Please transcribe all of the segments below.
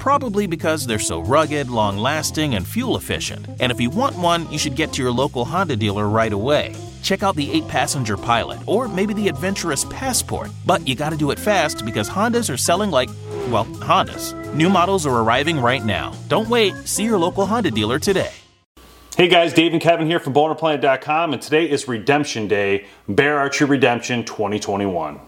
Probably because they're so rugged, long-lasting, and fuel-efficient. And if you want one, you should get to your local Honda dealer right away. Check out the 8-passenger Pilot, or maybe the adventurous Passport. But you gotta do it fast, because Hondas are selling like, well, Hondas. New models are arriving right now. Don't wait. See your local Honda dealer today. Hey guys, Dave and Kevin here from BowHunterPlanet.com, and today is Redemption Day, Bear Archery Redemption 2021.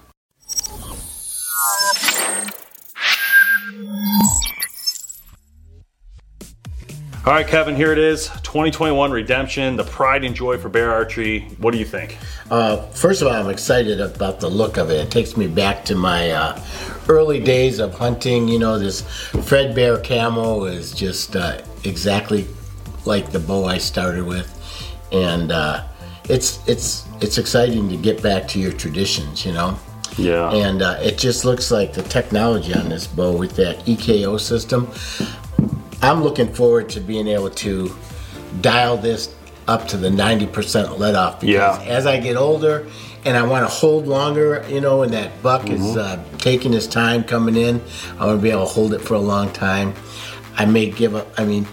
All right, Kevin, here it is, 2021 Redemption, the pride and joy for Bear Archery. What do you think? First of all, I'm excited about the look of it. It takes me back to my early days of hunting. You know, this Fred Bear camo is just exactly like the bow I started with, and it's exciting to get back to your traditions, you know. Yeah. And it just looks like the technology on this bow with that EKO system. I'm looking forward to being able to dial this up to the 90% let off, because as I get older and I want to hold longer, you know, and that buck is taking his time coming in, I want to be able to hold it for a long time. I may give up. I mean,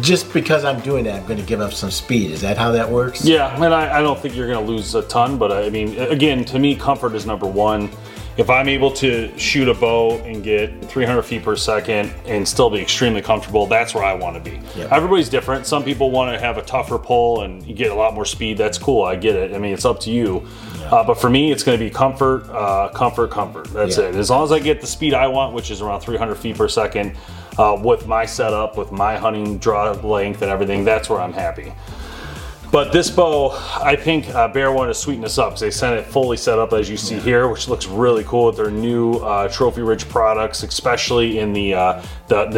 just because I'm doing that, I'm going to give up some speed. Is that how that works? Yeah, and I don't think you're going to lose a ton, but I mean, again, to me, comfort is number one. If I'm able to shoot a bow and get 300 feet per second and still be extremely comfortable, that's where I want to be. Yep. Everybody's different. Some people want to have a tougher pull and you get a lot more speed. That's cool. I get it. I mean, it's up to you. Yep. But for me, it's going to be comfort, comfort. That's it. As long as I get the speed I want, which is around 300 feet per second, with my setup, with my hunting draw length and everything, that's where I'm happy. But this bow, I think Bear wanted to sweeten this up, because they sent it fully set up as you see here, which looks really cool with their new Trophy Ridge products, especially in the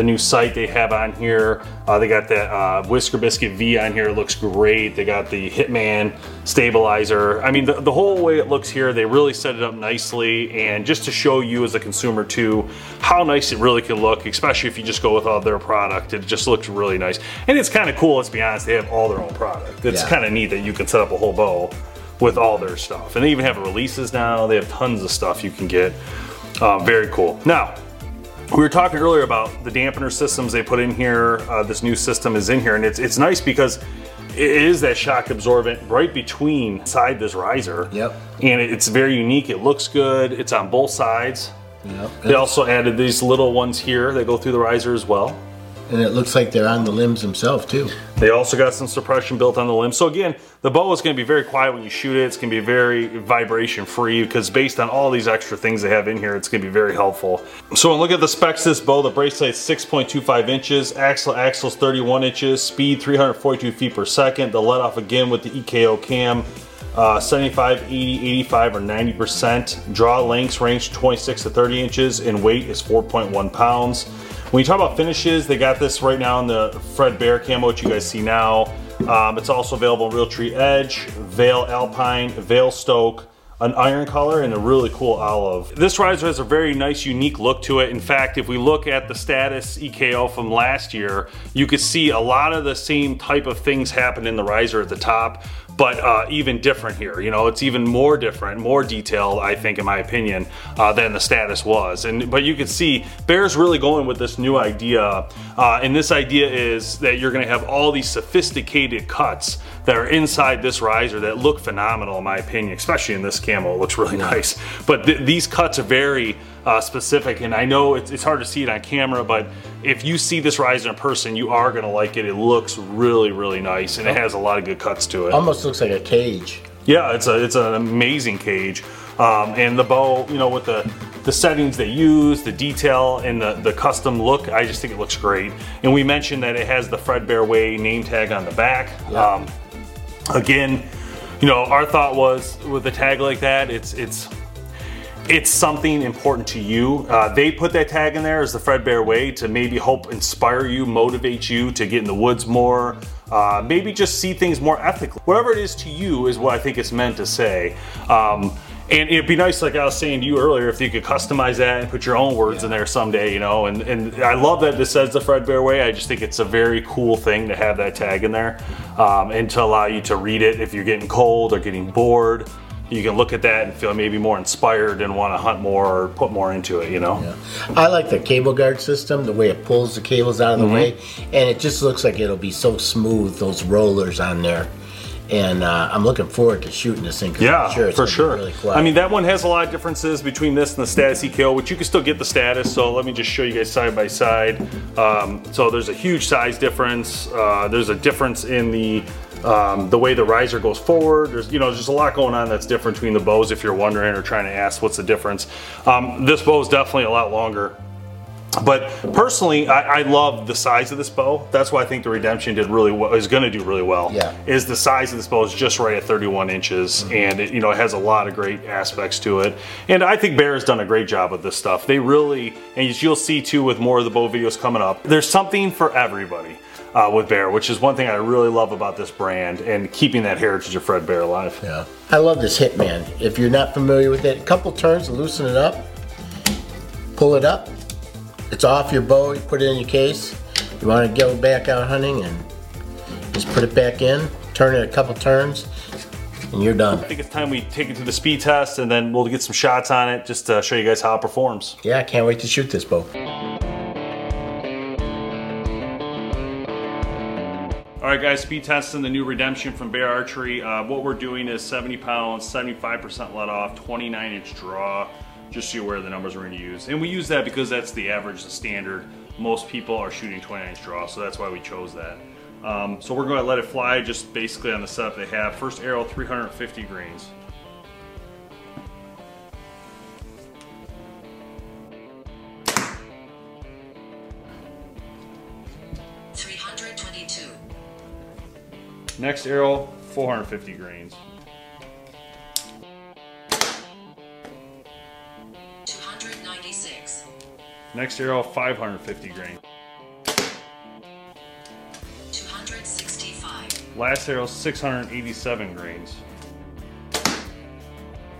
new sight they have on here. They got that Whisker Biscuit V on here. It looks great. They got the Hitman stabilizer. I mean, the whole way it looks here, they really set it up nicely. And just to show you as a consumer too, how nice it really can look, especially if you just go with all their product. It just looks really nice. And it's kind of cool, let's be honest, they have all their own product. It's kind of neat that you can set up a whole bow with all their stuff. And they even have releases now. They have tons of stuff you can get. Very cool. Now, we were talking earlier about the dampener systems they put in here. This new system is in here, and it's nice because it is that shock absorbent right between inside this riser. Yep. And it's very unique. It looks good. It's on both sides. Yep. They also added these little ones here that go through the riser as well. And it looks like they're on the limbs themselves too. They also got some suppression built on the limbs. So again, the bow is going to be very quiet when you shoot it. It's going to be very vibration free, because based on all these extra things they have in here, it's going to be very helpful. So when look at the specs of this bow, the bracelet is 6.25 inches, axle is 31 inches, speed 342 feet per second. The let off again with the EKO Cam, 75, 80, 85, or 90%. Draw lengths range 26 to 30 inches, and weight is 4.1 pounds. When you talk about finishes, they got this right now in the Fred Bear camo, which you guys see now. It's also available in Realtree Edge, Veil Alpine, Veil Stoke, an iron color, and a really cool olive. This riser has a very nice, unique look to it. In fact, if we look at the Status EKO from last year, you could see a lot of the same type of things happen in the riser at the top, but even different here. You know, it's even more different, more detailed, I think, in my opinion, than the Status was. But you can see Bear's really going with this new idea. And this idea is that you're gonna have all these sophisticated cuts that are inside this riser that look phenomenal, in my opinion, especially in this camo. It looks really nice. But these cuts are very specific, and I know it's hard to see it on camera, but if you see this riser in person, you are gonna like it. It looks really, really nice, and it has a lot of good cuts to it. Almost looks like a cage. Yeah, it's an amazing cage. And the bow, you know, with the the settings they use, the detail, and the custom look, I just think it looks great. And we mentioned that it has the Fred Bear Way name tag on the back. Yeah. Again, you know, our thought was with a tag like that, it's something important to you. They put that tag in there as the Fred Bear Way to maybe help inspire you, motivate you to get in the woods more, maybe just see things more ethically. Whatever it is to you is what I think it's meant to say. And it'd be nice, like I was saying to you earlier, if you could customize that and put your own words in there someday, you know. And I love that this says the Fred Bear Way. I just think it's a very cool thing to have that tag in there, and to allow you to read it if you're getting cold or getting bored. You can look at that and feel maybe more inspired and want to hunt more or put more into it, you know? Yeah. I like the cable guard system, the way it pulls the cables out of the way, and it just looks like it'll be so smooth, those rollers on there. And I'm looking forward to shooting this thing. Yeah, I'm sure it's for sure. Really quiet. I mean, that one has a lot of differences between this and the Status EKO, which you can still get the Status. So let me just show you guys side by side. So there's a huge size difference. There's a difference in the way the riser goes forward. There's, you know, just a lot going on that's different between the bows. If you're wondering or trying to ask what's the difference, this bow is definitely a lot longer. But personally, I love the size of this bow. That's why I think the Redemption did really well, is going to do really well. Yeah. Is the size of this bow is just right at 31 inches, and it, you know, it has a lot of great aspects to it. And I think Bear has done a great job with this stuff. They really, and as you'll see too with more of the bow videos coming up, there's something for everybody with Bear, which is one thing I really love about this brand and keeping that heritage of Fred Bear alive. Yeah. I love this Hitman. If you're not familiar with it, a couple turns to loosen it up, pull it up. It's off your bow, you put it in your case. You want to go back out hunting and just put it back in, turn it a couple turns, and you're done. I think it's time we take it to the speed test and then we'll get some shots on it just to show you guys how it performs. Yeah, I can't wait to shoot this bow. All right guys, speed testing the new Redemption from Bear Archery. What we're doing is 70 pounds, 75% let off, 29 inch draw. Just so you're aware of the numbers we're going to use. And we use that because that's the average, the standard. Most people are shooting 29 inch draw, so that's why we chose that. So we're going to let it fly just basically on the setup they have. First arrow, 350 grains. Next arrow, 450 grains. 296. Next arrow, 550 grain. 265. Last arrow, 687 grains. All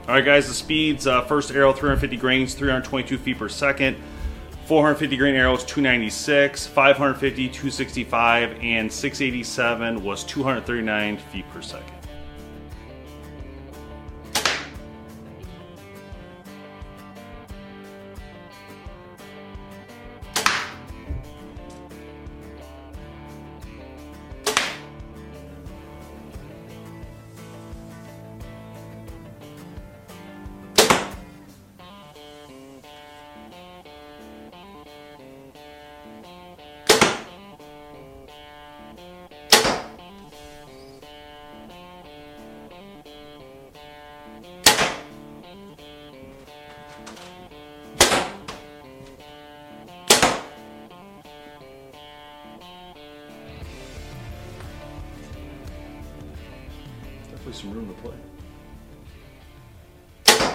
right guys, the speeds, first arrow, 350 grains, 322 feet per second. 450 grain arrow was 296, 550, 265, and 687 was 239 feet per second. Some room to play.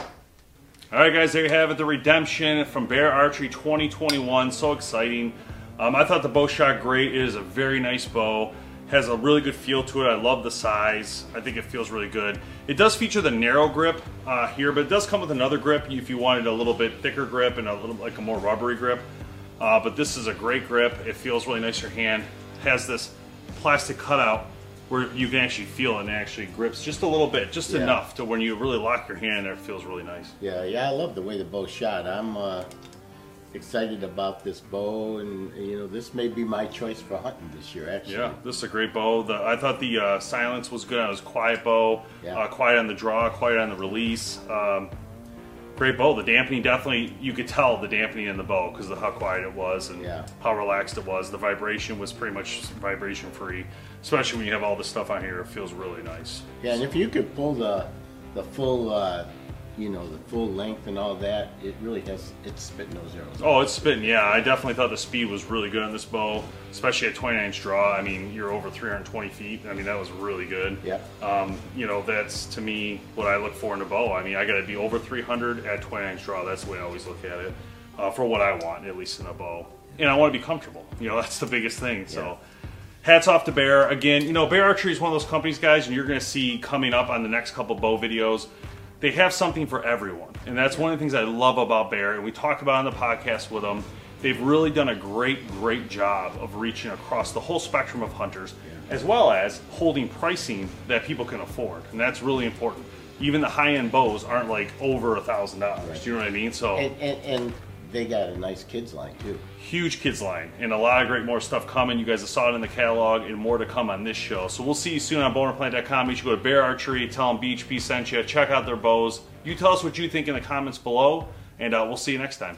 All right guys, there you have it, the Redemption from Bear Archery 2021. So exciting. I thought the bow shot great. It is a very nice bow, has a really good feel to it. I love the size. I think it feels really good. It does feature the narrow grip here, but it does come with another grip if you wanted a little bit thicker grip and a little like a more rubbery grip, but this is a great grip. It feels really nice in your hand. It has this plastic cutout where you can actually feel and actually grips just a little bit, just enough to when you really lock your hand in there, it feels really nice. Yeah, I love the way the bow shot. I'm excited about this bow, and you know, this may be my choice for hunting this year actually. Yeah, this is a great bow. I thought the silence was good. It was a quiet bow, quiet on the draw, quiet on the release. Great bow. The dampening, definitely you could tell the dampening in the bow because of how quiet it was and how relaxed it was. The vibration was pretty much vibration free, especially when you have all this stuff on here. It feels really nice. Yeah, and if you could pull the full you know, the full length and all that, it really has, it's spitting those arrows. Oh, it's spitting, yeah. I definitely thought the speed was really good on this bow, especially at 29-inch draw. I mean, you're over 320 feet. I mean, that was really good. Yeah. You know, that's, to me, what I look for in a bow. I mean, I gotta be over 300 at 29-inch draw. That's the way I always look at it, for what I want, at least in a bow. And I wanna be comfortable. You know, that's the biggest thing, so. Yeah. Hats off to Bear. Again, you know, Bear Archery is one of those companies, guys, and you're gonna see coming up on the next couple bow videos, they have something for everyone. And that's one of the things I love about Bear, and we talked about on the podcast with them. They've really done a great, great job of reaching across the whole spectrum of hunters, as well as holding pricing that people can afford. And that's really important. Even the high-end bows aren't like over $1,000. Do you know what I mean? So and they got a nice kids line too. Huge kids line, and a lot of great more stuff coming. You guys saw it in the catalog, and more to come on this show. So we'll see you soon on BowHunterPlanet.com. You should go to Bear Archery, tell them BHP sent you, check out their bows. You tell us what you think in the comments below, and we'll see you next time.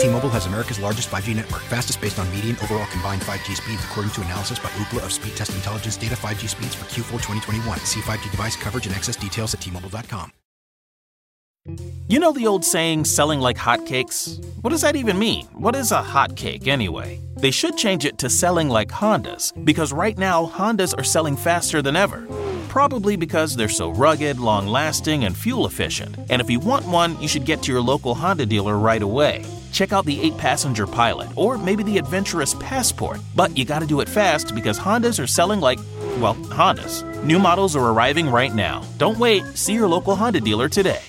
T-Mobile has America's largest 5G network, fastest based on median overall combined 5G speeds, according to analysis by Ookla of Speed Test Intelligence data. 5G speeds for Q4 2021. See 5G device coverage and access details at T-Mobile.com. You know the old saying, selling like hotcakes? What does that even mean? What is a hotcake anyway? They should change it to selling like Hondas, because right now Hondas are selling faster than ever. Probably because they're so rugged, long-lasting, and fuel-efficient. And if you want one, you should get to your local Honda dealer right away. Check out the 8-passenger Pilot, or maybe the adventurous Passport. But you gotta do it fast, because Hondas are selling like, well, Hondas. New models are arriving right now. Don't wait. See your local Honda dealer today.